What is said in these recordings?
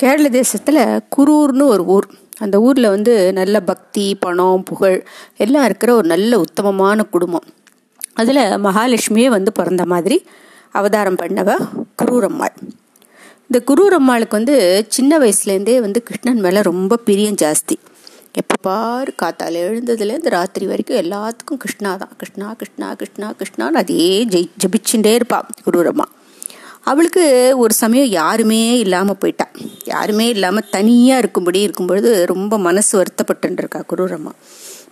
கேரள தேசத்தில் குரூர்னு ஒரு ஊர். அந்த ஊரில் வந்து நல்ல பக்தி, பணம், புகழ் எல்லாம் இருக்கிற ஒரு நல்ல உத்தமமான குடும்பம். அதில் மகாலட்சுமியே வந்து பிறந்த மாதிரி அவதாரம் பண்ணவ குரூரம்மாள். இந்த குரூரம்மாளுக்கு வந்து சின்ன வயசுலேருந்தே வந்து கிருஷ்ணன் மேலே ரொம்ப பிரியம் ஜாஸ்தி. எப்போ பாரு காத்தால் எழுந்ததுலேருந்து ராத்திரி வரைக்கும் எல்லாத்துக்கும் கிருஷ்ணா தான், கிருஷ்ணா கிருஷ்ணா கிருஷ்ணா கிருஷ்ணான்னு அதே ஜபிச்சுட்டே இருப்பாள் குரூரம்மா. அவளுக்கு ஒரு சமயம் யாருமே இல்லாமல் போயிட்டான். யாருமே இல்லாமல் தனியாக இருக்கும்பொழுது ரொம்ப மனசு வருத்தப்பட்டுருக்கா குரூரம்மா.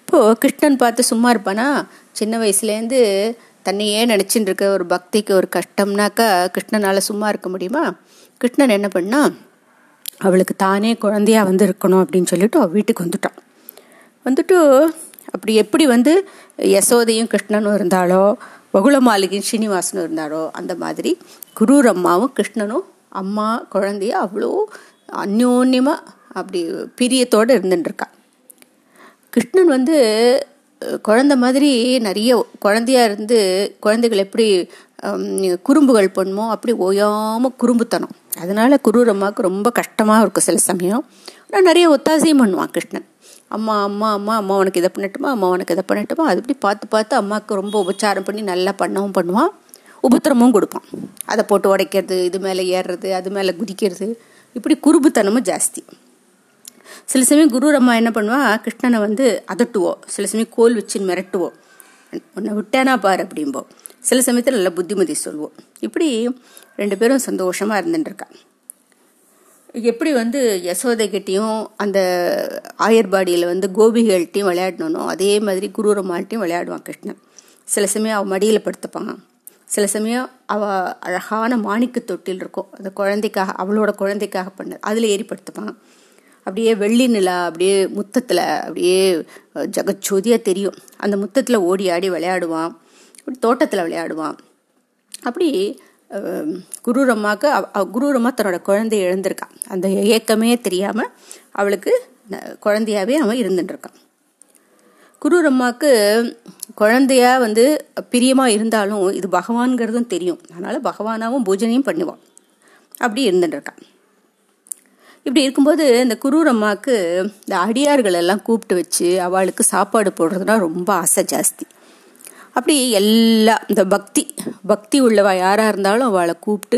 இப்போது கிருஷ்ணன் பார்த்து சும்மா இருப்பானா? சின்ன வயசுலேருந்து தன்னையே நினச்சின்னு இருக்க ஒரு பக்திக்கு ஒரு கஷ்டம்னாக்கா கிருஷ்ணனால் சும்மா இருக்க முடியுமா? கிருஷ்ணன் என்ன பண்ணா, அவளுக்கு தானே குழந்தையாக வந்து இருக்கணும் அப்படின்னு சொல்லிட்டு அவள் வீட்டுக்கு வந்துட்டான். வந்துட்டு அப்படி எப்படி வந்து யசோதையும் கிருஷ்ணனும் இருந்தாலோ, வகுளமாளிகையும் சீனிவாசனும் இருந்தாலோ, அந்த மாதிரி குரூரம்மாவும் கிருஷ்ணனும் அம்மா குழந்தைய அவ்வளோ அந்யோன்யமாக அப்படி பிரியத்தோடு இருந்துட்டுருக்கா. கிருஷ்ணன் வந்து குழந்தை மாதிரி நிறைய குழந்தையாக இருந்து குழந்தைகள் எப்படி குறும்புகள் பண்ணுமோ அப்படி ஓயாமல் குறும்புத்தனம். அதனால் குரூரம்மாவுக்கு ரொம்ப கஷ்டமாக இருக்கும் சில சமயம். ஆனால் நிறைய ஒத்தாசையும் பண்ணுவான் கிருஷ்ணன். அம்மா அம்மா அம்மா அம்மா உனக்கு இதை பண்ணட்டுமா, அம்மா உனக்கு இதை பண்ணட்டுமா, அது இப்படி பார்த்து பார்த்து அம்மாவுக்கு ரொம்ப உபச்சாரம் பண்ணி நல்லா பண்ணவும் பண்ணுவான், உபத்திரமும் கொடுப்பான். அதை போட்டு உடைக்கிறது, இது மேலே ஏறுறது, அது மேலே குதிக்கிறது, இப்படி குறும்புத்தனமும் ஜாஸ்தி. சில சமயம் குரூரம்மா என்ன பண்ணுவான், கிருஷ்ணனை வந்து அதட்டுவோம், சில சமயம் கோல் வச்சு மிரட்டுவோம், உன்னை விட்டானா பாரு அப்படிம்போம், சில சமயத்தில் நல்லா புத்திமதி சொல்லுவோம். இப்படி ரெண்டு பேரும் சந்தோஷமாக இருந்துட்டுருக்கா. எப்படி வந்து யசோதைகிட்டையும் அந்த ஆயர்பாடியில் வந்து கோபிகள்கிட்டையும் விளையாடணும் அதே மாதிரி குரூரம்மாள்கிட்டையும் விளையாடுவான் கிருஷ்ணன். சில சமயம் அவள் மடியில் படுத்துப்பாங்க, சில சமயம் அவள் அழகான மாணிக்க தொட்டில் இருக்கும், அந்த குழந்தைக்காக அவளோட குழந்தைக்காக பண்ணது, அதில் ஏறி படுத்துப்பாங்க. அப்படியே வெள்ளி நிலா அப்படியே முத்தத்தில் அப்படியே ஜகச்சோதியாக தெரியும். அந்த முத்தத்தில் ஓடி ஆடி விளையாடுவான், அப்படி தோட்டத்தில் விளையாடுவான். அப்படி குரூரம்மாவுக்கு குரூரம்மா தன்னோட குழந்தை இழந்திருக்கான், அந்த ஏக்கமே தெரியாமல் அவளுக்கு குழந்தையாகவே அவன் இருந்துட்டுருக்கான். குரூரம்மாவுக்கு குழந்தையாக வந்து பிரியமாக இருந்தாலும் இது பகவான்கிறதும் தெரியும், அதனால் பகவானாகவும் பூஜனையும் பண்ணுவான். அப்படி இருந்துட்டுருக்கான். இப்படி இருக்கும்போது இந்த குரூரம்மாவுக்கு இந்த அடியார்களெல்லாம் கூப்பிட்டு வச்சு அவளுக்கு சாப்பாடு போடுறதுனா ரொம்ப ஆசை ஜாஸ்தி. அப்படி எல்லா இந்த பக்தி பக்தி உள்ளவா யாராக இருந்தாலும் அவளை கூப்பிட்டு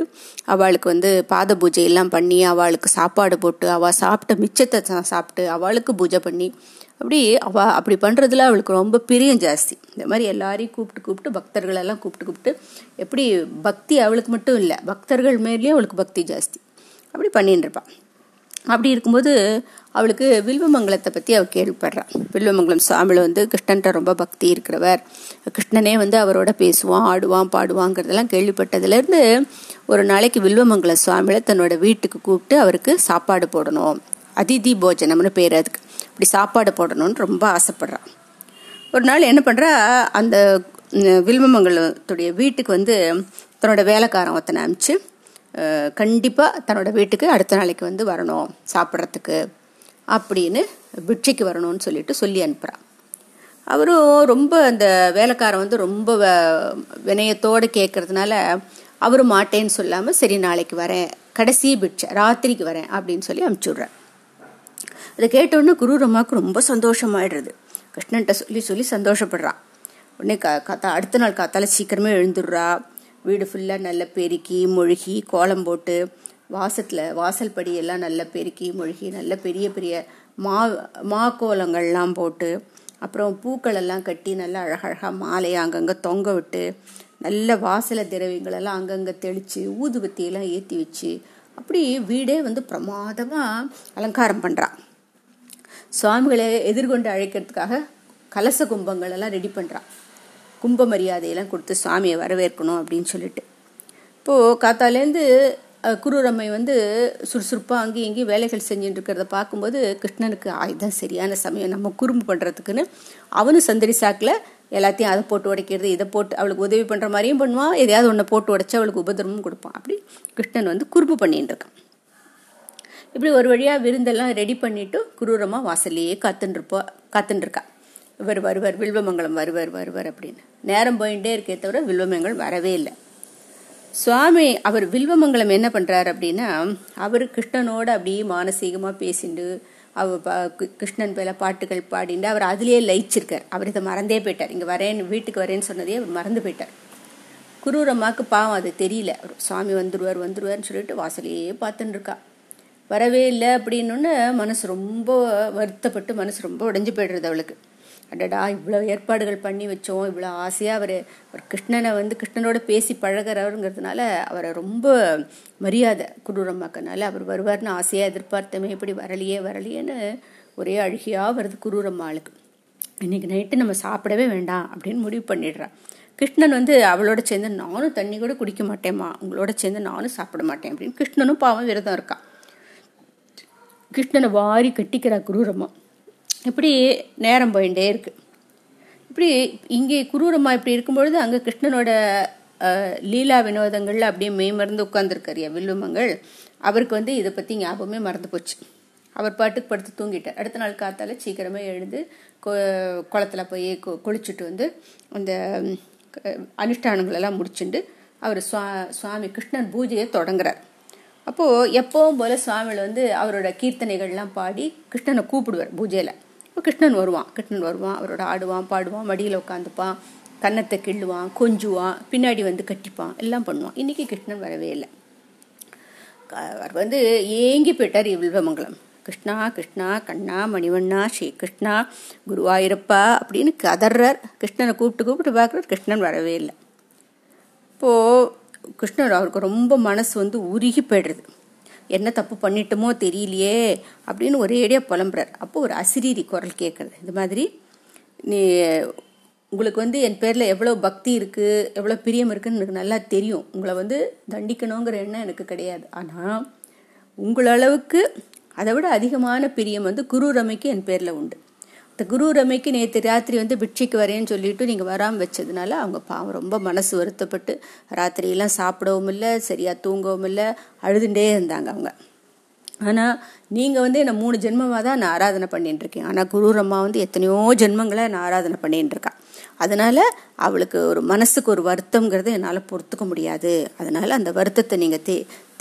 அவளுக்கு வந்து பாத பூஜையெல்லாம் பண்ணி அவளுக்கு சாப்பாடு போட்டு அவள் சாப்பிட்ட மிச்சத்தை சாப்பிட்டு அவளுக்கு பூஜை பண்ணி அப்படி அவள் அப்படி பண்ணுறதுல அவளுக்கு ரொம்ப பிரியம் ஜாஸ்தி. இந்த மாதிரி எல்லாரையும் கூப்பிட்டு பக்தர்களெல்லாம் கூப்பிட்டு எப்படி பக்தி அவளுக்கு மட்டும் இல்லை, பக்தர்கள் மேலேயும் அவளுக்கு பக்தி ஜாஸ்தி. அப்படி பண்ணின்னு இருப்பாள். அப்படி இருக்கும்போது அவளுக்கு வில்வமங்கலத்தை பற்றி அவள் கேள்விப்படுறான். வில்வமங்கலம் சுவாமியில் வந்து கிருஷ்ணன்ட்ட ரொம்ப பக்தி இருக்கிறவர், கிருஷ்ணனே வந்து அவரோட பேசுவான், ஆடுவான், பாடுவாங்கிறதெல்லாம் கேள்விப்பட்டதுலேருந்து ஒரு நாளைக்கு வில்வமங்கலம் சுவாமியில் தன்னோட வீட்டுக்கு கூப்பிட்டு அவருக்கு சாப்பாடு போடணும், அதிதி போஜனம்னு பேர் அதுக்கு, இப்படி சாப்பாடு போடணும்னு ரொம்ப ஆசைப்பட்றான். ஒரு நாள் என்ன பண்ணுறா, அந்த வில்வமங்கலத்துடைய வீட்டுக்கு வந்து தன்னோட வேலைக்காரன் ஒருத்தனை அனுப்பிச்சு கண்டிப்பாக தன்னோட வீட்டுக்கு அடுத்த நாளைக்கு வந்து வரணும் சாப்பிட்றதுக்கு அப்படின்னு பிட்சைக்கு வரணும்னு சொல்லி அனுப்புகிறான். அவரும் ரொம்ப அந்த வேலைக்காரன் வந்து ரொம்ப வினயத்தோடு கேட்கறதுனால அவரும் மாட்டேன்னு சொல்லாமல் சரி நாளைக்கு வரேன், கடைசி பிட்சை ராத்திரிக்கு வரேன் அப்படின்னு சொல்லி அனுப்பிச்சி விட்றார். அதை கேட்டோடனே குரூரம்மாவுக்கு ரொம்ப சந்தோஷமாயிடுறது. கிருஷ்ணன்ட்ட சொல்லி சொல்லி சந்தோஷப்படுறான். உடனே அடுத்த நாள் காத்தால சீக்கிரமே எழுந்துடுறா. வீடு ஃபுல்லாக நல்லா பெருக்கி மொழுகி கோலம் போட்டு வாசல் படியெல்லாம் நல்லா பெருக்கி மொழுகி நல்ல பெரிய பெரிய மா கோலங்கள்லாம் போட்டு அப்புறம் பூக்களெல்லாம் கட்டி நல்லா அழகழகாக மாலையை அங்கங்கே தொங்க விட்டு நல்ல வாசலை திரவியங்களெல்லாம் அங்கங்கே தெளித்து ஊதுபத்தியெல்லாம் ஏற்றி வச்சு அப்படி வீடே வந்து பிரமாதமாக அலங்காரம் பண்ணுறான். சுவாமிகளை எதிர்கொண்டு அழைக்கிறதுக்காக கலச கும்பங்களெல்லாம் ரெடி பண்ணுறான். கும்ப மரியாதையெல்லாம் கொடுத்து சுவாமியை வரவேற்கணும் அப்படின்னு சொல்லிட்டு இப்போது காத்தாலேருந்து குரூரம்மை வந்து சுறுசுறுப்பாக அங்கேயும் இங்கேயும் வேலைகள் செஞ்சுட்டு இருக்கிறத பார்க்கும்போது கிருஷ்ணனுக்கு இதுதான் சரியான சமயம் நம்ம குறும்பு பண்ணுறதுக்குன்னு அவனும் சந்தடி சாக்கில் எல்லாத்தையும் அதை போட்டு உடைக்கிறது, இதை போட்டு அவளுக்கு உதவி பண்ணுற மாதிரியும் பண்ணுவான், எதையாவது ஒன்றை போட்டு உடைச்சி அவளுக்கு உபதிரமும் கொடுப்பான். அப்படி கிருஷ்ணன் வந்து குறும்பு பண்ணிகிட்டு இருக்கான். இப்படி ஒரு வழியாக விருந்தெல்லாம் ரெடி பண்ணிவிட்டு குரூரம்மா வாசல்லையே காத்துட்டுருக்கா. இவர் வருவார், வில்வமங்கலம் வருவார் அப்படின்னு நேரம் போயிட்டே இருக்கே தவிர வில்வமங்கலம் வரவே இல்லை. சுவாமி அவர் வில்வமங்கலம் என்ன பண்றாரு அப்படின்னா, அவர் கிருஷ்ணனோட அப்படியே மானசீகமா பேசிண்டு அவர் கிருஷ்ணன் மேல பாட்டுகள் பாடிண்டு அவர் அதுலேயே லயிச்சிருக்கார். அவர் இதை மறந்தே போயிட்டார். இங்கே வரேன் வீட்டுக்கு வரேன்னு சொன்னதே அவர் மறந்து போயிட்டார். குரூரம்மாக்கு பாவம் அது தெரியல. சுவாமி வந்துருவார்னு சொல்லிட்டு வாசலையே பார்த்துன்னு இருக்கா, வரவே இல்லை அப்படின்னோன்னு மனசு ரொம்ப வருத்தப்பட்டு மனசு ரொம்ப உடைஞ்சு போய்டுறது அவளுக்கு. அடடா, இவ்வளோ ஏற்பாடுகள் பண்ணி வச்சோம், இவ்வளோ ஆசையாக அவர் கிருஷ்ணனை கிருஷ்ணனோட பேசி பழகிறவருங்கிறதுனால அவரை ரொம்ப மரியாதை குரூரம்மாக்கனால, அவர் வருவார்னு ஆசையாக எதிர்பார்த்தமே, இப்படி வரலையேன்னு ஒரே அழுகியாக வருது குரூரம்மாளுக்கு. இன்னைக்கு நைட்டு நம்ம சாப்பிடவே வேண்டாம் அப்படின்னு முடிவு பண்ணிடுறான். கிருஷ்ணன் அவளோட சேர்ந்து நானும் தண்ணி கூட குடிக்க மாட்டேம்மா, உங்களோட சேர்ந்து நானும் சாப்பிட மாட்டேன் அப்படின்னு கிருஷ்ணனும் பாவம் விரதம் இருக்கான். கிருஷ்ணனை வாரி கட்டிக்கிறா குரூரம்மா. இப்படி நேரம் போயிட்டே இருக்கு. இப்படி இங்கே குரூரம்மா இப்படி இருக்கும்பொழுது அங்கே கிருஷ்ணனோட லீலா வினோதங்கள்ல அப்படியே மேமறந்து உட்கார்ந்துருக்காரியா வில்வமங்கள். அவருக்கு இதை பற்றி ஞாபகமே மறந்து போச்சு. அவர் பாட்டுக்கு படுத்து தூங்கிட்டார். அடுத்த நாள் காத்தால சீக்கிரமே எழுந்து குளத்துல போய் குளிச்சுட்டு அந்த அனுஷ்டானங்களெல்லாம் முடிச்சுட்டு அவர் சுவாமி கிருஷ்ணன் பூஜையை தொடங்குறார். அப்போது எப்பவும் போல் சுவாமிகள் அவரோட கீர்த்தனைகள்லாம் பாடி கிருஷ்ணனை கூப்பிடுவார் பூஜையில். இப்போ கிருஷ்ணன் வருவான் அவரோட ஆடுவான், பாடுவான், மடியில் உட்காந்துப்பான், கன்னத்தை கிள்ளுவான், கொஞ்சுவான், பின்னாடி கட்டிப்பான், எல்லாம் பண்ணுவான். இன்றைக்கி கிருஷ்ணன் வரவே இல்லை. அவர் ஏங்கி போயிட்டார் வில்வமங்கலம். கிருஷ்ணா கிருஷ்ணா கண்ணா மணிவண்ணா ஸ்ரீ கிருஷ்ணா குருவாயிரப்பா அப்படின்னு கதர்றார். கிருஷ்ணனை கூப்பிட்டு பார்க்குறார், கிருஷ்ணன் வரவே இல்லை. இப்போது கிருஷ்ணர் அவருக்கு ரொம்ப மனசு உருகி போய்டுறது. என்ன தப்பு பண்ணிட்டோமோ தெரியலையே அப்படின்னு ஒரேடியாக புலம்புறார். அப்போ ஒரு அசிரீரி குரல் கேட்குறது, இது மாதிரி நீ உங்களுக்கு என் பேரில் எவ்வளோ பக்தி இருக்குது, எவ்வளோ பிரியம் இருக்குதுன்னு எனக்கு நல்லா தெரியும். உங்களை தண்டிக்கணுங்கிற எண்ணம் எனக்கு கிடையாது. ஆனால் உங்களளவுக்கு அதை விட அதிகமான பிரியம் குரு ரமைக்கு என் பேரில் உண்டு. இந்த குரு ரமைக்கு நேற்று ராத்திரி பிட்சைக்கு வரேன்னு சொல்லிட்டு நீங்கள் வராமல் வச்சதுனால அவங்க பாவம் ரொம்ப மனசு வருத்தப்பட்டு ராத்திரியெல்லாம் சாப்பிடவும் இல்லை, சரியாக தூங்கவும் இல்லை, அழுதுண்டே இருந்தாங்க அவங்க. ஆனால் நீங்கள் என்னை 3 ஜென்மமாக தான் நான் ஆராதனை பண்ணிட்டுருக்கேன். ஆனால் குரு ரம்மா எத்தனையோ ஜென்மங்களை நான் ஆராதனை பண்ணிட்டுருக்கா. அதனால் அவளுக்கு ஒரு மனசுக்கு ஒரு வருத்தங்கிறது என்னால் பொறுத்துக்க முடியாது. அதனால் அந்த வருத்தத்தை நீங்கள்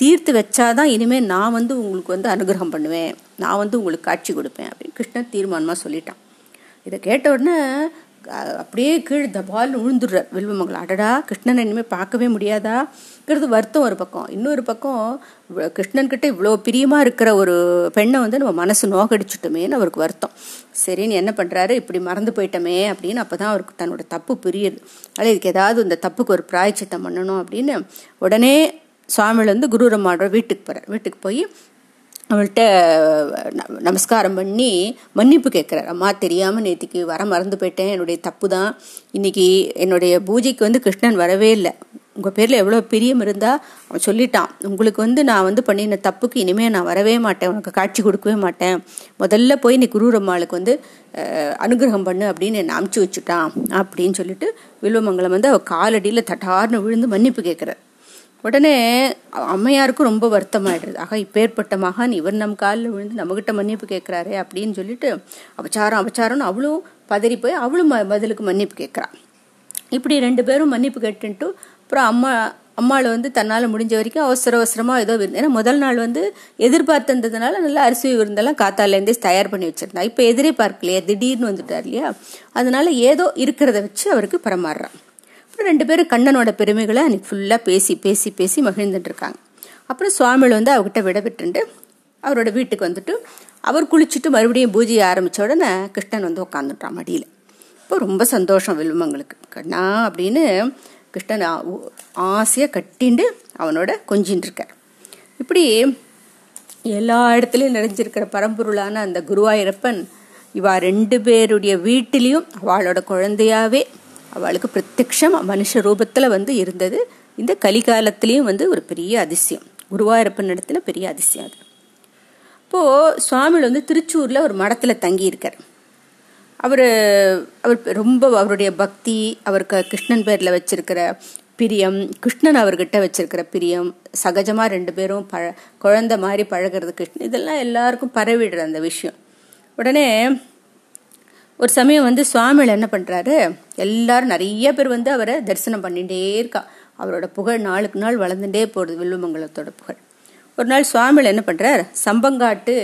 தீர்த்து வச்சாதான் இனிமேல் நான் உங்களுக்கு அனுகிரகம் பண்ணுவேன், நான் உங்களுக்கு காட்சி கொடுப்பேன் அப்படின்னு கிருஷ்ணன் தீர்மானமாக சொல்லிட்டான். இதை கேட்ட உடனே அப்படியே கீழ் தபால்னு விழுந்துடுறார் வில்வமங்கலம். அடடா, கிருஷ்ணனை இனிமேல் பார்க்கவே முடியாதாங்கிறது வருத்தம் ஒரு பக்கம். இன்னொரு பக்கம் கிருஷ்ணன்கிட்ட இவ்வளோ பிரியமாக இருக்கிற ஒரு பெண்ணை நம்ம மனசு நோகடிச்சுட்டோமேன்னு அவருக்கு வருத்தம். சரின்னு என்ன பண்ணுறாரு, இப்படி மறந்து போயிட்டோமே அப்படின்னு. அப்போ தான் அவருக்கு தன்னோட தப்பு புரியுது. அதனால் இதுக்கு ஏதாவது இந்த தப்புக்கு ஒரு பிராயச்சித்தம் பண்ணணும் அப்படின்னு உடனே சுவாமிகள் குருரம்மாவோட வீட்டுக்கு போகிறார். வீட்டுக்கு போய் அவள்கிட்ட நமஸ்காரம் பண்ணி மன்னிப்பு கேட்குறாரு. அம்மா, தெரியாமல் நேற்றுக்கு வர மறந்து போயிட்டேன், என்னுடைய தப்பு தான். இன்றைக்கி என்னுடைய பூஜைக்கு கிருஷ்ணன் வரவே இல்லை. உங்கள் பேரில் எவ்வளோ பிரியம் இருந்தால் அவன் சொல்லிட்டான், உங்களுக்கு நான் பண்ணின தப்புக்கு இனிமேல் நான் வரவே மாட்டேன், உனக்கு காட்சி கொடுக்கவே மாட்டேன். முதல்ல போய் நீ குருரம்மாளுக்கு அனுகிரகம் பண்ணு அப்படின்னு என்னை அமுச்சு வச்சுட்டான் அப்படின்னு சொல்லிட்டு வில்வமங்கலம் அவள் காலடியில் தட்டார்னு விழுந்து மன்னிப்பு கேட்குறாரு. உடனே அம்மையாருக்கும் ரொம்ப வருத்தமாயிடுறது. ஆக இப்பேற்பட்ட மகான் இவர் நம் காலில் விழுந்து நம்மகிட்ட மன்னிப்பு கேட்குறாரு அப்படின்னு சொல்லிட்டு அபச்சாரம்னு அவளும் பதறி போய் அவளும் பதிலுக்கு மன்னிப்பு கேட்குறான். இப்படி 2 பேரும் மன்னிப்பு கேட்டுன்ட்டு அப்புறம் அம்மாவில் தன்னால் முடிஞ்ச வரைக்கும் அவசரமாக ஏதோ விருந்து, ஏன்னா முதல் நாள் எதிர்பார்த்துன்றதுனால நல்லா அரிசி விருந்தெல்லாம் காத்தாலேருந்தே தயார் பண்ணி வச்சுருந்தா. இப்போ எதிரே பார்க்கலையா, திடீர்னு வந்துட்டார் இல்லையா, அதனால ஏதோ இருக்கிறத வச்சு அவருக்கு பரமாறுறான். 2 பேரும் கண்ணனோட பெருமைகளை அன்னைக்கு ஃபுல்லாக பேசி மகிழ்ந்துட்டு இருக்காங்க. அப்புறம் சுவாமிகள் அவர்கிட்ட விட விட்டுண்டு அவரோட வீட்டுக்கு அவர் குளிச்சுட்டு மறுபடியும் பூஜையை ஆரம்பித்த உடனே கிருஷ்ணன் உட்காந்துட்டான் மடியில். இப்போ ரொம்ப சந்தோஷம் வில்வமங்களுக்கு. கண்ணா அப்படின்னு கிருஷ்ணன் ஆசையாக கட்டிண்டு அவனோட கொஞ்சின்னு இருக்கார். இப்படி எல்லா இடத்துலையும் நிறைஞ்சிருக்கிற பரம்பொருளான அந்த குருவாயிரப்பன் இவா 2 பேருடைய வீட்டிலையும் அவளோட குழந்தையாவே அவளுக்கு பிரத்யக்ஷம் மனுஷ ரூபத்தில் இருந்தது. இந்த கலிகாலத்திலையும் ஒரு பெரிய அதிசயம், குருவாயிரப்பன் இடத்துல பெரிய அதிசயம் அது. அப்போது சுவாமிகள் திருச்சூரில் ஒரு மடத்தில் தங்கியிருக்கார். அவர் ரொம்ப அவருடைய பக்தி, அவருக்கு கிருஷ்ணன் பேரில் வச்சிருக்கிற பிரியம், கிருஷ்ணன் அவர்கிட்ட வச்சிருக்கிற பிரியம், சகஜமாக 2 பேரும் குழந்தை மாதிரி பழகிறது கிருஷ்ணன், இதெல்லாம் எல்லாருக்கும் பரவிடுற அந்த விஷயம். உடனே ஒரு சமயம் சுவாமிகள் என்ன பண்ணுறாரு, எல்லாரும் நிறைய பேர் அவரை தரிசனம் பண்ணிகிட்டே இருக்கா. அவரோட புகழ் நாளுக்கு நாள் வளர்ந்துட்டே போடுது வில்வமங்கலத்தோட புகழ். ஒரு நாள் சுவாமிகள் என்ன பண்ணுறார், சம்பங்காட்டு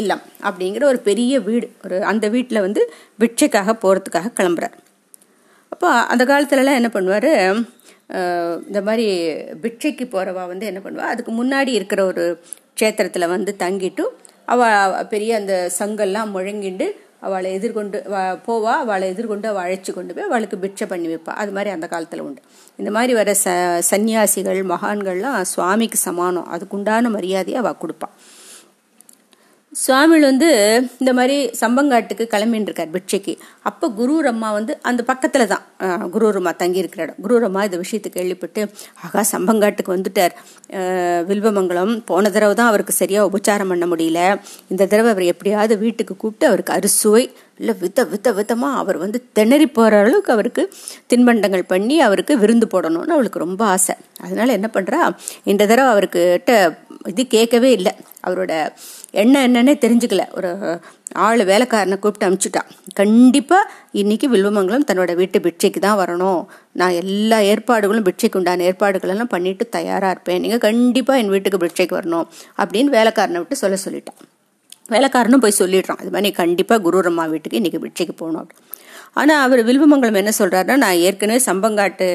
இல்லம் அப்படிங்கிற ஒரு பெரிய வீடு, ஒரு அந்த வீட்டில் வந்து பிட்சைக்காக போகிறதுக்காக கிளம்புறார். அப்போ அந்த காலத்துலலாம் என்ன பண்ணுவார், இந்த மாதிரி பிட்சைக்கு போகிறவா வந்து என்ன பண்ணுவாள், அதுக்கு முன்னாடி இருக்கிற ஒரு க்ஷேத்திரத்தில் வந்து தங்கிட்டு அவள் பெரிய அந்த சங்கெல்லாம் முழங்கிண்டு அவளை எதிர்கொண்டு போவா, அவளை எதிர்கொண்டு அவள் அழைச்சி கொண்டு போய் அவளுக்கு பிட்சை பண்ணி வைப்பாள். அது மாதிரி அந்த காலத்தில் உண்டு. இந்த மாதிரி வர சன்னியாசிகள் மகான்கள்லாம் சுவாமிக்கு சமானம், அதுக்குண்டான மரியாதையை அவள் கொடுப்பாள். சுவாமிகள் வந்து இந்த மாதிரி சம்பங்காட்டுக்கு கிளம்பின்னு இருக்கார் பிட்சைக்கு. அப்போ குரூர் அம்மா வந்து அந்த பக்கத்தில் தான் குரூர் அம்மா தங்கியிருக்கிற இடம். குரூர் அம்மா இந்த விஷயத்தை கேள்விப்பட்டு, ஆகா சம்பங்காட்டுக்கு வந்துட்டார் வில்வமங்கலம், போன தடவை தான் அவருக்கு சரியாக உபச்சாரம் பண்ண முடியல, இந்த தடவை அவர் எப்படியாவது வீட்டுக்கு கூப்பிட்டு அவருக்கு அறுசுவை இல்லை வித்தமாக அவர் வந்து திணறி போகிற அளவுக்கு அவருக்கு தின்பண்டங்கள் பண்ணி அவருக்கு விருந்து போடணும்னு அவளுக்கு ரொம்ப ஆசை. அதனால் என்ன பண்ணுறா, இந்த தடவை அவருக்கிட்ட இது கேட்கவே இல்லை, அவரோட எண்ணம் என்னன்னே தெரிஞ்சுக்கல, ஒரு ஆள் வேலைக்காரனை கூப்பிட்டு அனுப்பிச்சுட்டான். கண்டிப்பாக இன்றைக்கி வில்வமங்கலம் தன்னோட வீட்டு பிட்சைக்கு தான் வரணும், நான் எல்லா ஏற்பாடுகளும் பிட்சைக்கு உண்டான ஏற்பாடுகளெல்லாம் பண்ணிவிட்டு தயாராக இருப்பேன், நீங்கள் கண்டிப்பாக என் வீட்டுக்கு பிட்சைக்கு வரணும் அப்படின்னு வேலைக்காரனை விட்டு சொல்லிட்டான். வேலைக்காரனும் போய் சொல்லிடுறான், அது மாதிரி கண்டிப்பாக குரூர் அம்மா வீட்டுக்கு இன்றைக்கி பிட்சைக்கு போகணும் அப்படின்னு. ஆனால் அவர் வில்வமங்கலம் என்ன சொல்கிறாருன்னா, நான் ஏற்கனவே சம்பங்காட்டு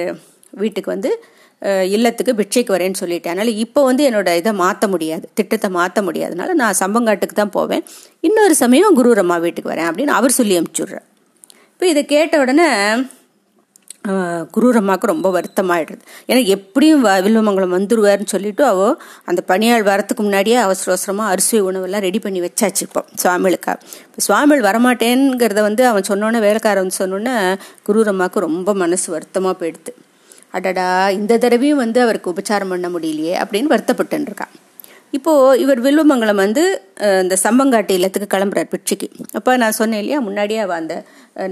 வீட்டுக்கு வந்து இல்லத்துக்கு பிட்சைக்கு வரேன்னு சொல்லிட்டேன், அதனால் இப்போ வந்து என்னோட இதை மாற்ற முடியாது, திட்டத்தை மாற்ற முடியாதனால நான் சம்பங்காட்டுக்கு தான் போவேன், இன்னொரு சமயம் குரூர் அம்மா வீட்டுக்கு வரேன் அப்படின்னு அவர் சொல்லி அனுப்பிச்சுட்றார். இப்போ இதை கேட்ட உடனே குரூர் அம்மாவுக்கு ரொம்ப வருத்தமாகிடுறது. ஏன்னா எப்படியும் வில்வமங்கலம் வந்துடுவார்னு சொல்லிவிட்டு அவள் அந்த பணியாள் வரத்துக்கு முன்னாடியே அவசர அவசரமாக அரிசி உணவெல்லாம் ரெடி பண்ணி வச்சாச்சு இப்போ சுவாமிகளுக்காக. இப்போ சுவாமிகள் வரமாட்டேங்கிறத வந்து அவன் சொன்னோன்னே, வேலைக்காரன் வந்து சொன்னோன்னே குரூர் அம்மாவுக்கு ரொம்ப மனசு வருத்தமாக போயிடுது. அடடா இந்த தடவையும் வந்து அவருக்கு உபச்சாரம் பண்ண முடியலையே அப்படின்னு வருத்தப்பட்டுருக்கா. இப்போது இவர் வில்வமங்கலம் வந்து இந்த சம்பங்காட்டு இல்லத்துக்கு கிளம்புறார் பிட்சைக்கு. அப்போ நான் சொன்னேன் இல்லையா, முன்னாடியே அவள் அந்த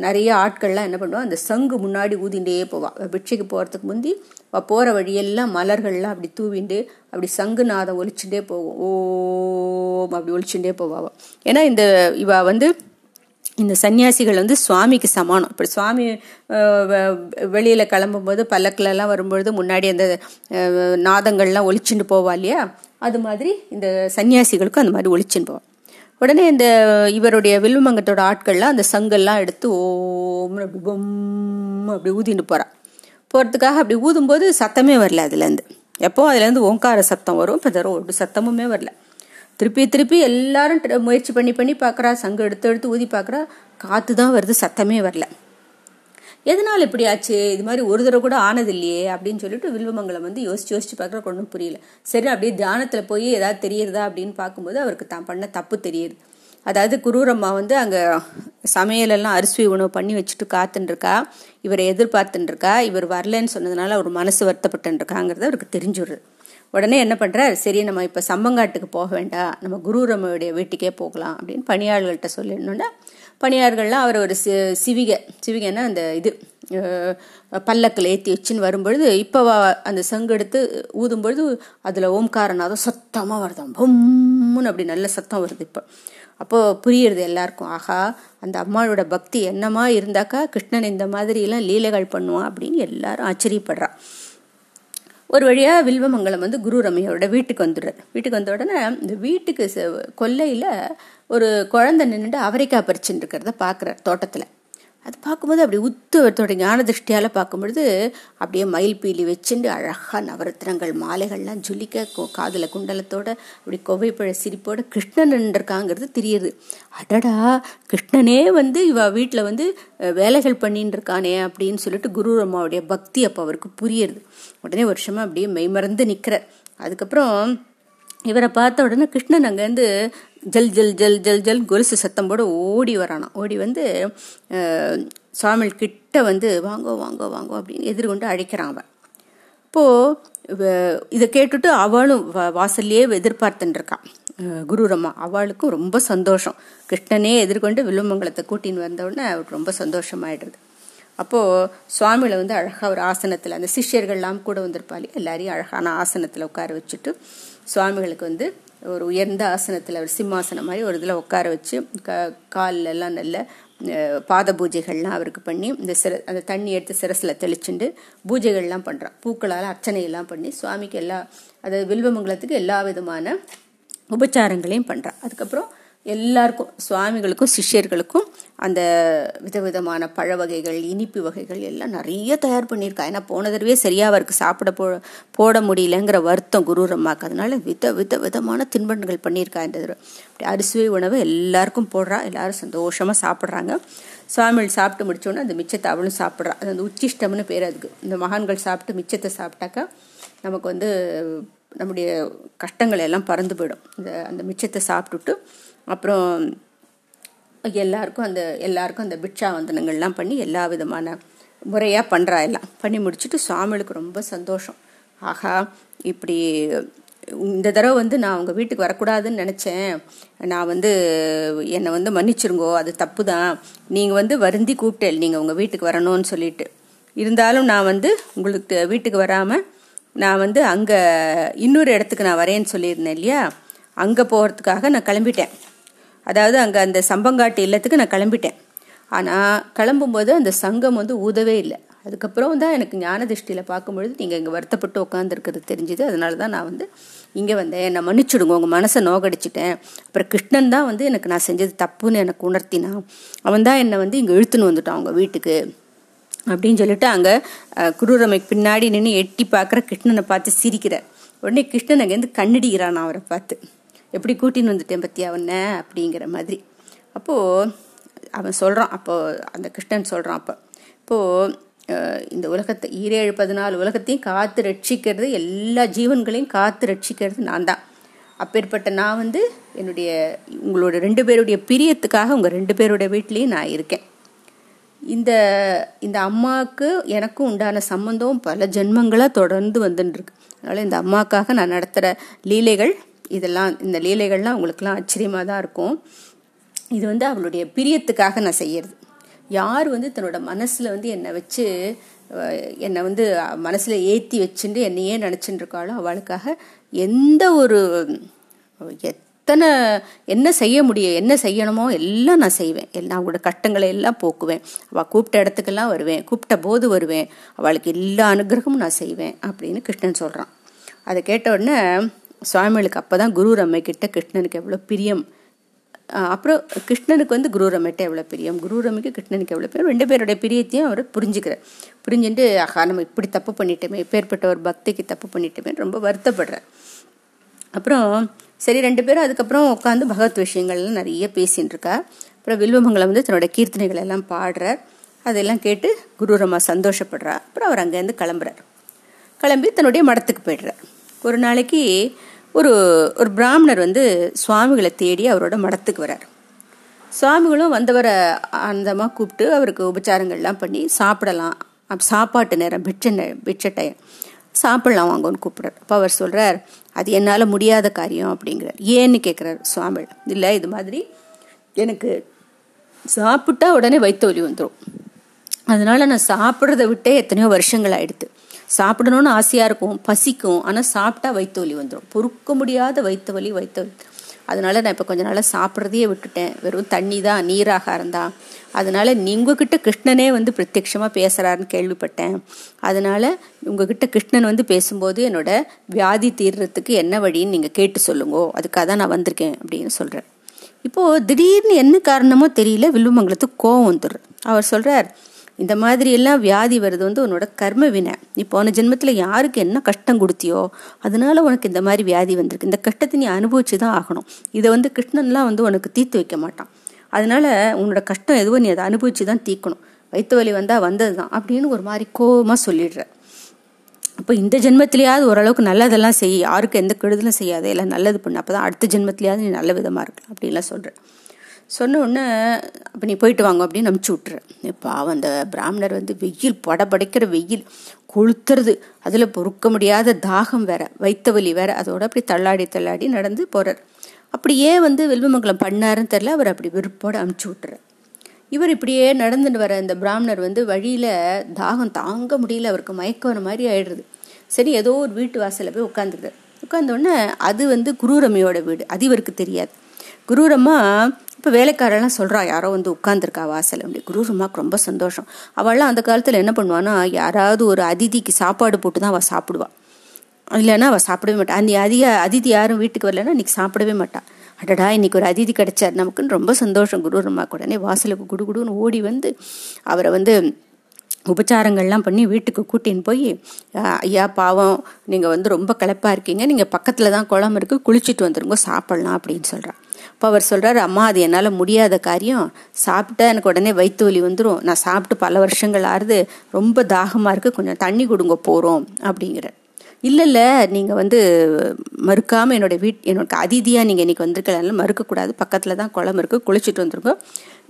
நிறைய ஆட்கள்லாம் என்ன பண்ணுவாள், அந்த சங்கு முன்னாடி ஊதிண்டே போவாள். பிட்சைக்கு போகிறதுக்கு முந்தி அவள் போகிற வழியெல்லாம் மலர்கள்லாம் அப்படி தூவிண்டு அப்படி சங்கு நாதம் ஒலிச்சுட்டே போவோம், ஓம் அப்படி ஒலிச்சுட்டே போவாள். ஏன்னா இவ வந்து இந்த சன்னியாசிகள் வந்து சுவாமிக்கு சமானம். இப்படி சுவாமி வெளியில் கிளம்பும்போது பல்லக்கிலலாம் வரும்பொழுது முன்னாடி அந்த நாதங்கள்லாம் ஒலிச்சுட்டு போவா இல்லையா, அது மாதிரி இந்த சன்னியாசிகளுக்கும் அந்த மாதிரி ஒலிச்சுன்னு போவோம். உடனே இந்த இவருடைய வில்வமங்கத்தோட ஆட்கள்லாம் அந்த சங்கெல்லாம் எடுத்து ஓம் அப்படி பொம் அப்படி ஊதிட்டு போகிறான். போகிறதுக்காக அப்படி ஊதும்போது சத்தமே வரல, அதுலேருந்து எப்போவும் அதுலேருந்து ஓங்கார சத்தம் வரும், இப்போ தரும் ஒரு சத்தமுமே வரல. திருப்பி எல்லாரும் முயற்சி பண்ணி பார்க்குறா, சங்கு எடுத்து ஊதி பார்க்குறா, காற்று தான் வருது, சத்தமே வரல. எதனால் இப்படி ஆச்சு, இது மாதிரி ஒரு தடவை கூட ஆனது இல்லையே அப்படின்னு சொல்லிட்டு வில்வமங்கலம் வந்து யோசிச்சு பார்க்குற ஒன்றும் புரியல. சரி அப்படியே தியானத்தில் போய் ஏதாவது தெரியுறதா அப்படின்னு பார்க்கும்போது அவருக்கு தான் பண்ண தப்பு தெரியுது. அதாவது குரூரம்மா வந்து அங்கே சமையலெல்லாம் அரிசி உணவு பண்ணி வச்சுட்டு காத்துட்டுருக்கா, இவரை எதிர்பார்த்துட்டுருக்கா, இவர் வரலன்னு சொன்னதுனால அவர் மனசு வருத்தப்பட்டுருக்காங்கிறத அவருக்கு தெரிஞ்சுடுது. உடனே என்ன பண்ணுறார், சரி நம்ம இப்போ சம்பங்காட்டுக்கு போக வேண்டாம், நம்ம குரூரம்மையுடைய வீட்டுக்கே போகலாம் அப்படின்னு பணியாளர்கள்ட்ட சொல்லிடணுன்னா, பணியாளர்கள்லாம் அவர் ஒரு சிவிகைன்னா அந்த இது பல்லக்கில் ஏற்றி வச்சுன்னு வரும்பொழுது இப்போ அந்த சங்கு எடுத்து ஊதும்பொழுது அதில் ஓம்காரநாதம் சத்தமாக வருதான், பொம்முன்னு அப்படி நல்ல சத்தம் வருது. இப்போ அப்போது புரியுறது எல்லாருக்கும், ஆகா அந்த அம்மாவோட பக்தி என்னமா இருந்தாக்கா கிருஷ்ணன் இந்த மாதிரிலாம் லீலைகள் பண்ணுவான் அப்படின்னு எல்லாரும் ஆச்சரியப்படுறா. ஒரு வழியாக வில்வமங்கலம் வந்து குரூரம்மையோட வீட்டுக்கு வந்துடுறார். வீட்டுக்கு வந்த உடனே இந்த வீட்டுக்கு கொல்லையில் ஒரு குழந்தை நின்றுட்டு அவரைக்காய் பறிச்சுட்டு இருக்கிறத பார்க்குறார் தோட்டத்தில். அது பார்க்கும்போது அப்படி உத்துவத்தோட ஞான திருஷ்டியால் பார்க்கும்பொழுது அப்படியே மயில் பீலி வச்சுட்டு அழகாக நவரத்தினங்கள் மாலைகள்லாம் ஜொலிக்க காதில் குண்டலத்தோட அப்படி கொவைப்பழ சிரிப்போட கிருஷ்ணன் இருக்காங்கிறது தெரியுது. அடடா கிருஷ்ணனே வந்து இவ வீட்டில் வந்து வேலைகள் பண்ணின்னு இருக்கானே அப்படின்னு சொல்லிட்டு குரு அம்மாவுடைய பக்தி அப்போ அவருக்கு புரியுது. உடனே வருஷமாக அப்படியே மெய்மறந்து நிற்கிறார். அதுக்கப்புறம் இவரை பார்த்த உடனே கிருஷ்ணன் அங்கேருந்து ஜல் ஜல் ஜல் ஜல் ஜல் கொலுசு சத்தம்போடு ஓடி வரானான். ஓடி வந்து சுவாமிகள் கிட்ட வந்து வாங்கோ வாங்கோ வாங்கோ அப்படின்னு எதிர்கொண்டு அழைக்கிறான் அவன். இப்போது இதை கேட்டுட்டு அவளும் வாசல்லையே எதிர்பார்த்துன்னு இருக்கான் குரூரம்மா. அவளுக்கும் ரொம்ப சந்தோஷம், கிருஷ்ணனே எதிர்கொண்டு வில்வமங்கலத்தை கூட்டின்னு வந்தவுடனே அவருக்கு ரொம்ப சந்தோஷமாயிடுது. அப்போது சுவாமிகளை வந்து அழகாக ஒரு ஆசனத்தில், அந்த சிஷ்யர்கள்லாம் கூட வந்திருப்பாளே எல்லாரையும் அழகான ஆசனத்தில் உட்கார வச்சுட்டு சுவாமிகளுக்கு வந்து ஒரு உயர்ந்த ஆசனத்தில் ஒரு சிம்மாசனம் மாதிரி ஒரு இதில் உட்கார வச்சு காலில் எல்லாம் நல்ல பாத பூஜைகள்லாம் அவருக்கு பண்ணி இந்த அந்த தண்ணி எடுத்து சிரசில் தெளிச்சுண்டு பூஜைகள்லாம் பண்ணுறான். பூக்களால் அர்ச்சனையெல்லாம் பண்ணி சுவாமிக்கு எல்லா அதாவது வில்வமங்கலத்துக்கு எல்லா விதமான உபச்சாரங்களையும் பண்ணுறான். அதுக்கப்புறம் எல்லாருக்கும் சுவாமிகளுக்கும் சிஷ்யர்களுக்கும் அந்த விதவிதமான பழ வகைகள் இனிப்பு வகைகள் எல்லாம் நிறைய தயார் பண்ணியிருக்கா. ஏன்னா போன தடவையே சரியாக அவருக்கு சாப்பிட போட முடியலங்கிற வருத்தம் குரூர் அம்மாவுக்கு. அதனால விதவிதமான தின்பண்டங்கள் பண்ணியிருக்கா இந்த தடவை. அப்படி அறுசுவை உணவு எல்லாருக்கும் போடுறா. எல்லாரும் சந்தோஷமாக சாப்பிட்றாங்க. சுவாமிகள் சாப்பிட்டு முடித்தோன்னே அந்த மிச்சத்தை அவளும் சாப்பிட்றா. அது அந்த உச்சிஷ்டம்னு பேர் அதுக்கு. இந்த மகான்கள் சாப்பிட்டு மிச்சத்தை சாப்பிட்டாக்கா நமக்கு வந்து நம்முடைய கஷ்டங்கள் எல்லாம் பறந்து போயிடும். அந்த மிச்சத்தை சாப்பிட்டுட்டு அப்புறம் எல்லாருக்கும் அந்த பிட்சா வந்தனங்கள்லாம் பண்ணி எல்லா விதமான முறையாக பண்ணுறா. எல்லாம் பண்ணி முடிச்சுட்டு சுவாமிகளுக்கு ரொம்ப சந்தோஷம். ஆகா, இப்படி இந்த தடவை நான் உங்கள் வீட்டுக்கு வரக்கூடாதுன்னு நினச்சேன், நான் என்னை மன்னிச்சிருங்கோ, அது தப்பு தான். நீங்கள் வருந்தி கூப்பிட்டேன், நீங்கள் உங்கள் வீட்டுக்கு வரணும்னு சொல்லிட்டு. இருந்தாலும் நான் உங்களுக்கு வீட்டுக்கு வராமல் நான் அங்கே இன்னொரு இடத்துக்கு நான் வரேன்னு சொல்லியிருந்தேன் இல்லையா, அங்கே போகிறதுக்காக நான் கிளம்பிட்டேன். அதாவது அங்கே அந்த சம்பங்காட்டு இல்லத்துக்கு நான் கிளம்பிட்டேன். ஆனால் கிளம்பும்போது அந்த சங்கம் ஊதவே இல்லை. அதுக்கப்புறம் தான் எனக்கு ஞான திருஷ்டியில் பார்க்கும்பொழுது நீங்கள் இங்கே வருத்தப்பட்டு உட்காந்துருக்கிறது தெரிஞ்சுது. அதனால தான் நான் இங்கே வந்தேன். நான் மன்னிச்சுடுங்க, உங்கள் மனசை நோகடிச்சிட்டேன். அப்புறம் கிருஷ்ணன் தான் எனக்கு நான் செஞ்சது தப்புன்னு எனக்கு உணர்த்தினான். அவன் தான் என்னை இங்கே இழுத்துன்னு வந்துட்டான் அவங்க வீட்டுக்கு அப்படின்னு சொல்லிட்டு அங்கே குரூரமைக்கு பின்னாடி நின்று எட்டி பார்க்குற கிருஷ்ணனை பார்த்து சிரிக்கிறார். உடனே கிருஷ்ணன் அங்கேருந்து கண்ணடிக்கிறான் நான் அவரை பார்த்து. எப்படி கூட்டின்னு வந்துட்டேன் பற்றியா அவனை அப்படிங்கிற மாதிரி. அப்போது அவன் சொல்கிறான், அப்போது அந்த கிருஷ்ணன் சொல்கிறான், இப்போது இந்த உலகத்தை 7 14 உலகத்தையும் காத்து ரட்சிக்கிறது, எல்லா ஜீவன்களையும் காத்து ரட்சிக்கிறது நான் தான். அப்பேற்பட்ட நான் என்னுடைய உங்களோட 2 பேருடைய பிரியத்துக்காக உங்கள் 2 பேருடைய வீட்லேயும் நான் இருக்கேன். இந்த இந்த அம்மாவுக்கு எனக்கும் உண்டான சம்பந்தம் பல ஜென்மங்களாக தொடர்ந்து வந்துட்டுருக்கு. அதனால் இந்த அம்மாவுக்காக நான் நடத்துகிற லீலைகள் இதெல்லாம், இந்த லீலைகள்லாம் உங்களுக்கெல்லாம் ஆச்சரியமாக தான் இருக்கும். இது அவளுடைய பிரியத்துக்காக நான் செய்கிறது. யார் தன்னோட மனசில் என்னை வச்சு என்னை மனசில் ஏற்றி வச்சுட்டு என்னையே நினச்சிட்டு இருக்காளோ அவளுக்காக எந்த ஒரு எத்தனை என்ன செய்ய முடியும், என்ன செய்யணுமோ எல்லாம் நான் செய்வேன். எல்லாம் அவங்களோட கட்டங்களை எல்லாம் போக்குவேன். அவள் கூப்பிட்ட இடத்துக்கெல்லாம் வருவேன், கூப்பிட்ட போது வருவேன். அவளுக்கு எல்லா அனுகிரகமும் நான் செய்வேன் அப்படின்னு கிருஷ்ணன் சொல்கிறான். அதை கேட்ட உடனே சுவாமிகளுக்கு அப்போ தான் குரூர் அம்மைக்கிட்ட கிருஷ்ணனுக்கு எவ்வளோ பிரியம், அப்புறம் கிருஷ்ணனுக்கு குரூர் அம்மைகிட்ட எவ்வளோ பிரியம், குரூர் அம்மைக்கு கிருஷ்ணனுக்கு எவ்வளோ பிரியம், 2 பேருடைய பிரியத்தையும் அவர் புரிஞ்சுக்கிறார். புரிஞ்சுட்டு ஆகா நம்ம இப்படி தப்பு பண்ணிட்டோமே, இப்பேற்பட்ட ஒரு பக்திக்கு தப்பு பண்ணிட்டோமே ரொம்ப வருத்தப்படுறார். அப்புறம் சரி 2 பேரும் அதுக்கப்புறம் உட்காந்து பகவத் விஷயங்கள்லாம் நிறைய பேசின்னு இருக்கா. அப்புறம் வில்வமங்கலம் தன்னோட கீர்த்தனைகள் எல்லாம் பாடுறார். அதெல்லாம் கேட்டு குரூர் அம்மா சந்தோஷப்படுறா. அப்புறம் அவர் அங்கேருந்து கிளம்புறார். கிளம்பி தன்னுடைய மடத்துக்கு போய்டுறார். ஒரு நாளைக்கு ஒரு பிராமணர் சுவாமிகளை தேடி அவரோட மடத்துக்கு வர்றார். சுவாமிகளும் வந்தவரை ஆனந்தமாக கூப்பிட்டு அவருக்கு உபச்சாரங்கள்லாம் பண்ணி சாப்பிடலாம், சாப்பாட்டு நேரம் பிட்சை டைம் சாப்பிடலாம் வாங்கன்னு கூப்பிட்றார். அப்போ அவர் சொல்கிறார், அது என்னால் முடியாத காரியம் அப்படிங்கிறார். ஏன்னு கேட்குறார் சுவாமிகள். இல்லை, இது மாதிரி எனக்கு சாப்பிட்டா உடனே வயிற்று வலி வந்துடும், அதனால நான் சாப்பிட்றத விட்டே எத்தனையோ வருஷங்கள் ஆயிடுது. சாப்பிடணும்னு ஆசையாக இருக்கும், பசிக்கும், ஆனால் சாப்பிட்டா வயிற்று வலி வந்துடும், பொறுக்க முடியாத வயிற்று வலி. அதனால நான் இப்போ கொஞ்ச நாளாக சாப்பிட்றதையே விட்டுட்டேன், வெறும் தண்ணி தான், நீராகாரம் தான். அதனால உங்ககிட்ட கிருஷ்ணனே பிரத்யட்சமாக பேசுகிறாருன்னு கேள்விப்பட்டேன். அதனால உங்ககிட்ட கிருஷ்ணன் பேசும்போது என்னோட வியாதி தீர்றதுக்கு என்ன வழின்னு நீங்கள் கேட்டு சொல்லுங்கோ, அதுக்காக தான் நான் வந்திருக்கேன் அப்படின்னு சொல்கிறார். இப்போது திடீர்னு என்ன காரணமோ தெரியல வில்வமங்கலத்துக்கு கோவம் வந்துடுற. அவர் சொல்கிறார், இந்த மாதிரி எல்லாம் வியாதி வருது உன்னோட கர்ம வினை. நீ போன ஜென்மத்தில் யாருக்கு என்ன கஷ்டம் கொடுத்தியோ அதனால உனக்கு இந்த மாதிரி வியாதி வந்திருக்கு. இந்த கஷ்டத்தை நீ அனுபவிச்சு தான் ஆகணும். இதை கிருஷ்ணன்லாம் உனக்கு தீர்த்து வைக்க மாட்டான். அதனால உன்னோட கஷ்டம் எதுவோ நீ அதை அனுபவிச்சு தான் தீர்க்கணும். வயிற்று வலி வந்தால் வந்தது தான் அப்படின்னு ஒரு மாதிரி கோபமாக சொல்லிடுற. அப்போ இந்த ஜென்மத்திலேயாவது ஓரளவுக்கு நல்லதெல்லாம் செய், யாருக்கு எந்த கெடுதலும் செய்யாத, எல்லாம் நல்லது பண்ணு, அப்போ தான் அடுத்த ஜென்மத்திலேயாவது நீ நல்ல விதமாக இருக்கலாம் அப்படின்லாம் சொல்கிறேன். சொன்ன உடனே அப்போ நீ போயிட்டு வாங்க அப்படின்னு அனுப்பிச்சி விட்டுறேன். இப்போ அந்த பிராமணர் வெயில் படபடைக்கிற வெயில் கொளுத்துறது, அதில் பொறுக்க முடியாத தாகம் வேற, வயிற்று வலி வேற, அதோட அப்படி தள்ளாடி நடந்து போகிறார். அப்படியே வில்வமங்கலம் பண்ணாருன்னு தெரில, அவர் அப்படி வெறுப்போடு அனுப்பிச்சி விட்டுறார். இவர் இப்படியே நடந்துட்டு வர இந்த பிராமணர் வழியில் தாகம் தாங்க முடியல, அவருக்கு மயக்கம் வர மாதிரி ஆயிடுறது. சரி ஏதோ ஒரு வீட்டு வாசலில் போய் உட்காந்துக்கிறார். உட்காந்தோடனே அது குரூரம்மையோட வீடு, அது இவருக்கு தெரியாது. குரூரம்மா இப்போ வேலைக்காரெல்லாம் சொல்கிறா, யாரோ வந்து உட்காந்துருக்கா வாசல் அப்படி. குருமாவுக்கு ரொம்ப சந்தோஷம். அவள்லாம் அந்த காலத்தில் என்ன பண்ணுவான்னா, யாராவது ஒரு அதிதிக்கு சாப்பாடு போட்டு தான் அவள் சாப்பிடுவாள், இல்லைன்னா அவள் சாப்பிடவே மாட்டாள். அந்த அதிதி யாரும் வீட்டுக்கு வரலன்னா இன்றைக்கி சாப்பிடவே மாட்டாள். அடடா இன்றைக்கி ஒரு அதிதி கிடைச்சார் நமக்குன்னு ரொம்ப சந்தோஷம். குருமாவுக்கு உடனே வாசலுக்கு குடுகுடுன்னு ஓடி வந்து அவரை வந்து உபச்சாரங்கள்லாம் பண்ணி வீட்டுக்கு கூட்டின்னு போய், ஐயா பாவம் நீங்கள் வந்து ரொம்ப களைப்பாக இருக்கீங்க, நீங்கள் பக்கத்தில் தான் குளம் இருக்குது, குளிச்சுட்டு வந்துடுங்க சாப்பிட்லாம் அப்படின்னு சொல்கிறார். அப்போ அவர் சொல்கிறார், அம்மா அது என்னால் முடியாத காரியம், சாப்பிட்டா எனக்கு உடனே வயிற்று வலி வந்துடும், நான் சாப்பிட்டு பல வருஷங்கள் ஆறுது, ரொம்ப தாகமாக இருக்குது, கொஞ்சம் தண்ணி கொடுங்க போகிறோம் அப்படிங்கிற. இல்லை இல்லை நீங்கள் வந்து மறுக்காமல் என்னோட அதிதியாக நீங்கள் இன்றைக்கி வந்திருக்கல, மறுக்கக்கூடாது, பக்கத்தில் தான் குளம் இருக்குது, குளிச்சுட்டு வந்துருங்க,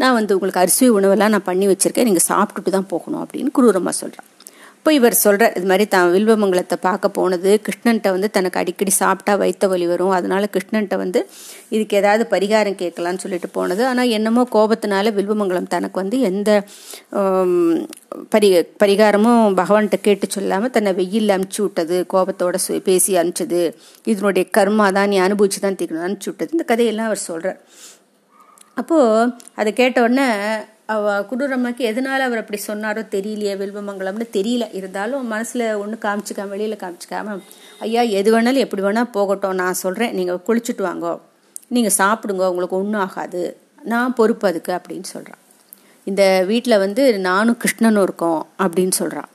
நான் வந்து உங்களுக்கு அரிசி உணவெல்லாம் நான் பண்ணி வச்சுருக்கேன், நீங்கள் சாப்பிட்டுட்டு தான் போகணும் அப்படின்னு குரூரமாக சொல்கிறான். இப்போ இவர் சொல்கிறார், இது மாதிரி தான் வில்வமங்கலத்தை பார்க்க போனது, கிருஷ்ணன்ட்ட வந்து தனக்கு அடிக்கடி சாப்பிட்டா வயிற்று வலி வரும், அதனால் கிருஷ்ணன்ட்ட வந்து இதுக்கு ஏதாவது பரிகாரம் கேட்கலான்னு சொல்லிட்டு போனது, ஆனால் என்னமோ கோபத்தினால வில்வமங்கலம் தனக்கு வந்து எந்த பரிகாரமும் பகவான்கிட்ட கேட்டு சொல்லாமல் தன்னை வெயிலில் அனுப்பிச்சி விட்டது, கோபத்தோட பேசி அனுப்பிச்சது, இதனுடைய கர்மா தான், நீ அனுபவிச்சு தான் தீர்க்கணும், அனுப்பிச்சி விட்டது, இந்த கதையெல்லாம் அவர் சொல்கிறார். அப்போது அதை கேட்ட உடனே குடூரம்மாக்கு எதனால் அவர் அப்படி சொன்னாரோ தெரியலையே, வில்வமங்கலம்னு தெரியல, இருந்தாலும் மனசில் ஒன்றும் காமிச்சிக்காம வெளியில் காமிச்சிக்காம, ஐயா எது வேணாலும் எப்படி வேணால் போகட்டும், நான் சொல்கிறேன், நீங்கள் குளிச்சுட்டு வாங்கோ, நீங்கள் சாப்பிடுங்க, உங்களுக்கு ஒன்றும் ஆகாது, நான் பொறுப்பு அதுக்கு அப்படின்னு சொல்கிறான். இந்த வீட்டில் வந்து நானும் கிருஷ்ணனும் இருக்கோம் அப்படின்னு சொல்கிறான்.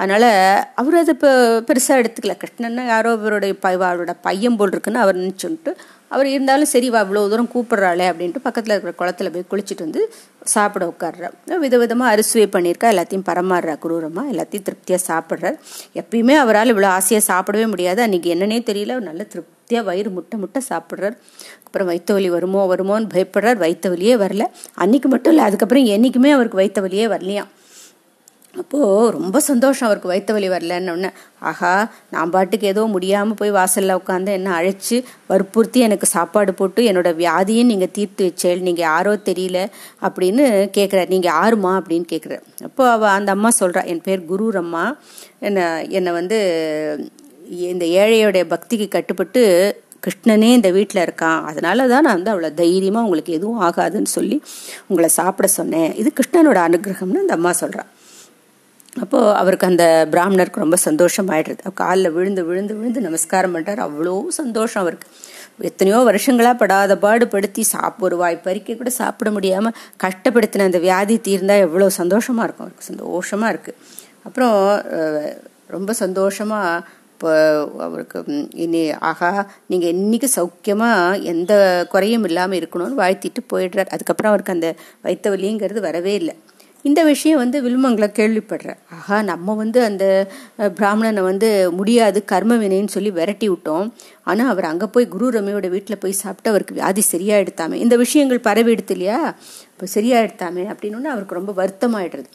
அதனால் அவர் அதை இப்போ பெருசாக எடுத்துக்கல, கிருஷ்ணன்னா யாரோ இவருடைய அவரோட பையன் போல் இருக்குன்னு அவர் நினச்சுட்டு, அவர் இருந்தாலும் சரி வா இவ்வளோ தூரம் கூப்பிட்றாளே அப்படின்ட்டு பக்கத்தில் இருக்கிற குளத்தில் போய் குளிச்சுட்டு வந்து சாப்பிட உட்காடுறார். விதவிதமாக அறுசுவை பண்ணியிருக்கா, எல்லாத்தையும் பரமாறுறா குரூரமா, எல்லாத்தையும் திருப்தியாக சாப்பிட்றார். எப்பயுமே அவரால் இவ்வளோ ஆசையாக சாப்பிடவே முடியாது, அன்றைக்கி என்னன்னே தெரியல, அவர் நல்ல திருப்தியாக வயிறு முட்டை முட்டை சாப்பிட்றார். அப்புறம் வயிற்று வலி வருமோன்னு பயப்படுறார், வயிற்று வலியே வரல. அன்றைக்கி மட்டும் இல்லை, அதுக்கப்புறம் என்றைக்குமே அவருக்கு வயிற்று வலியே வரலையா. அப்போது ரொம்ப சந்தோஷம், அவருக்கு வயிற்று வலி வரலன்னொன்னே, ஆஹா நான் பாட்டுக்கு ஏதோ முடியாமல் போய் வாசலில் உட்காந்து என்ன அழைச்சி வற்புறுத்தி எனக்கு சாப்பாடு போட்டு என்னோடய வியாதியும் நீங்கள் தீர்த்து வச்சேள், நீங்கள் யாரோ தெரியல அப்படின்னு கேட்குறாரு. நீங்கள் யாருமா அப்படின்னு கேட்குறாரு. அப்போ அவள் அந்த அம்மா சொல்கிறா, என் பேர் குரூரம்மா, என்னை வந்து இந்த ஏழையோடைய பக்திக்கு கட்டுப்பட்டு கிருஷ்ணனே இந்த வீட்டில் இருக்கான், அதனால தான் நான் வந்து அவ்வளோ தைரியமாக உங்களுக்கு எதுவும் ஆகாதுன்னு சொல்லி உங்களை சாப்பிட சொன்னேன், இது கிருஷ்ணனோட அனுகிரகம்னு அந்த அம்மா சொல்கிறான். அப்போது அவருக்கு அந்த பிராமணருக்கு ரொம்ப சந்தோஷம் ஆகிடுறது. காலில் விழுந்து விழுந்து விழுந்து நமஸ்காரம் பண்ணுறார், அவ்வளோ சந்தோஷம் அவருக்கு. எத்தனையோ வருஷங்களாக படாத பாடுபடுத்தி ஒரு வாய்ப்பறிக்க கூட சாப்பிட முடியாமல் கஷ்டப்படுத்தின அந்த வியாதி தீர்ந்தால் எவ்வளோ சந்தோஷமாக இருக்கும், அவருக்கு சந்தோஷமாக இருக்குது. அப்புறம் ரொம்ப சந்தோஷமாக இப்போ அவருக்கு ஆகா நீங்கள் இன்றைக்கி சௌக்கியமாக எந்த குறையும் இல்லாமல் இருக்கணும்னு வாழ்த்திட்டு போயிடுறார். அதுக்கப்புறம் அவருக்கு அந்த வயிற்று வலிங்கிறது வரவே இல்லை. இந்த விஷயம் வந்து வில்வமங்கல கேள்விப்படுற, ஆகா நம்ம வந்து அந்த பிராமணனை வந்து முடியாது கர்ம வினைன்னு சொல்லி விரட்டி விட்டோம், ஆனால் அவர் அங்கே போய் குரு ரமையோட வீட்டில் போய் சாப்பிட்டு அவருக்கு வியாதி சரியாயிடுத்தாமே, இந்த விஷயங்கள் பரவி எடுத்து இல்லையா, இப்போ சரியாயிடுத்தாமே அப்படின்னு அவருக்கு ரொம்ப வருத்தமாயிடுறது.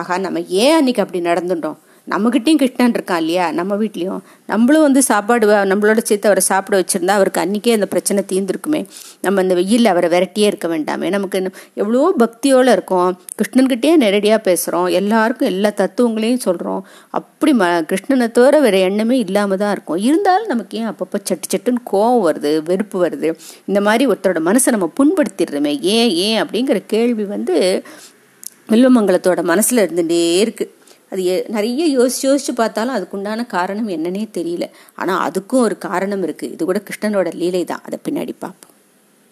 ஆகா நம்ம ஏன் அன்றைக்கி அப்படி நடந்துட்டோம், நம்மகிட்டையும் கிருஷ்ணன் இருக்கான் இல்லையா, நம்ம வீட்லேயும் நம்மளும் வந்து சாப்பாடு நம்மளோட சேர்த்து அவரை சாப்பிட வச்சுருந்தா அவருக்கு அன்றைக்கே அந்த பிரச்சனை தீர்ந்துருக்குமே, நம்ம அந்த வெயிலில் அவரை விரட்டியே இருக்க வேண்டாமே, நமக்கு எவ்வளோ பக்தியோடு இருக்கோம், கிருஷ்ணன்கிட்டே நேரடியாக பேசுகிறோம், எல்லாருக்கும் எல்லா தத்துவங்களையும் சொல்கிறோம், அப்படி கிருஷ்ணனை தவிர வேறு எண்ணமே இல்லாமல் தான் இருக்கும், இருந்தாலும் நமக்கு ஏன் அப்பப்போ சட்டு சட்டுன்னு கோவம் வருது, வெறுப்பு வருது, இந்த மாதிரி ஒருத்தரோட மனசை நம்ம புண்படுத்திடுறோமே ஏன் அப்படிங்கிற கேள்வி வந்து வில்வமங்கலத்தோட மனசில் இருந்துகிட்டே இருக்குது. அது நிறைய யோசிச்சு பார்த்தாலும் அதுக்குண்டான காரணம் என்னன்னே தெரியல, ஆனால் அதுக்கும் ஒரு காரணம் இருக்குது, இது கூட கிருஷ்ணனோட லீலை தான், அதை பின்னாடி பார்ப்போம்.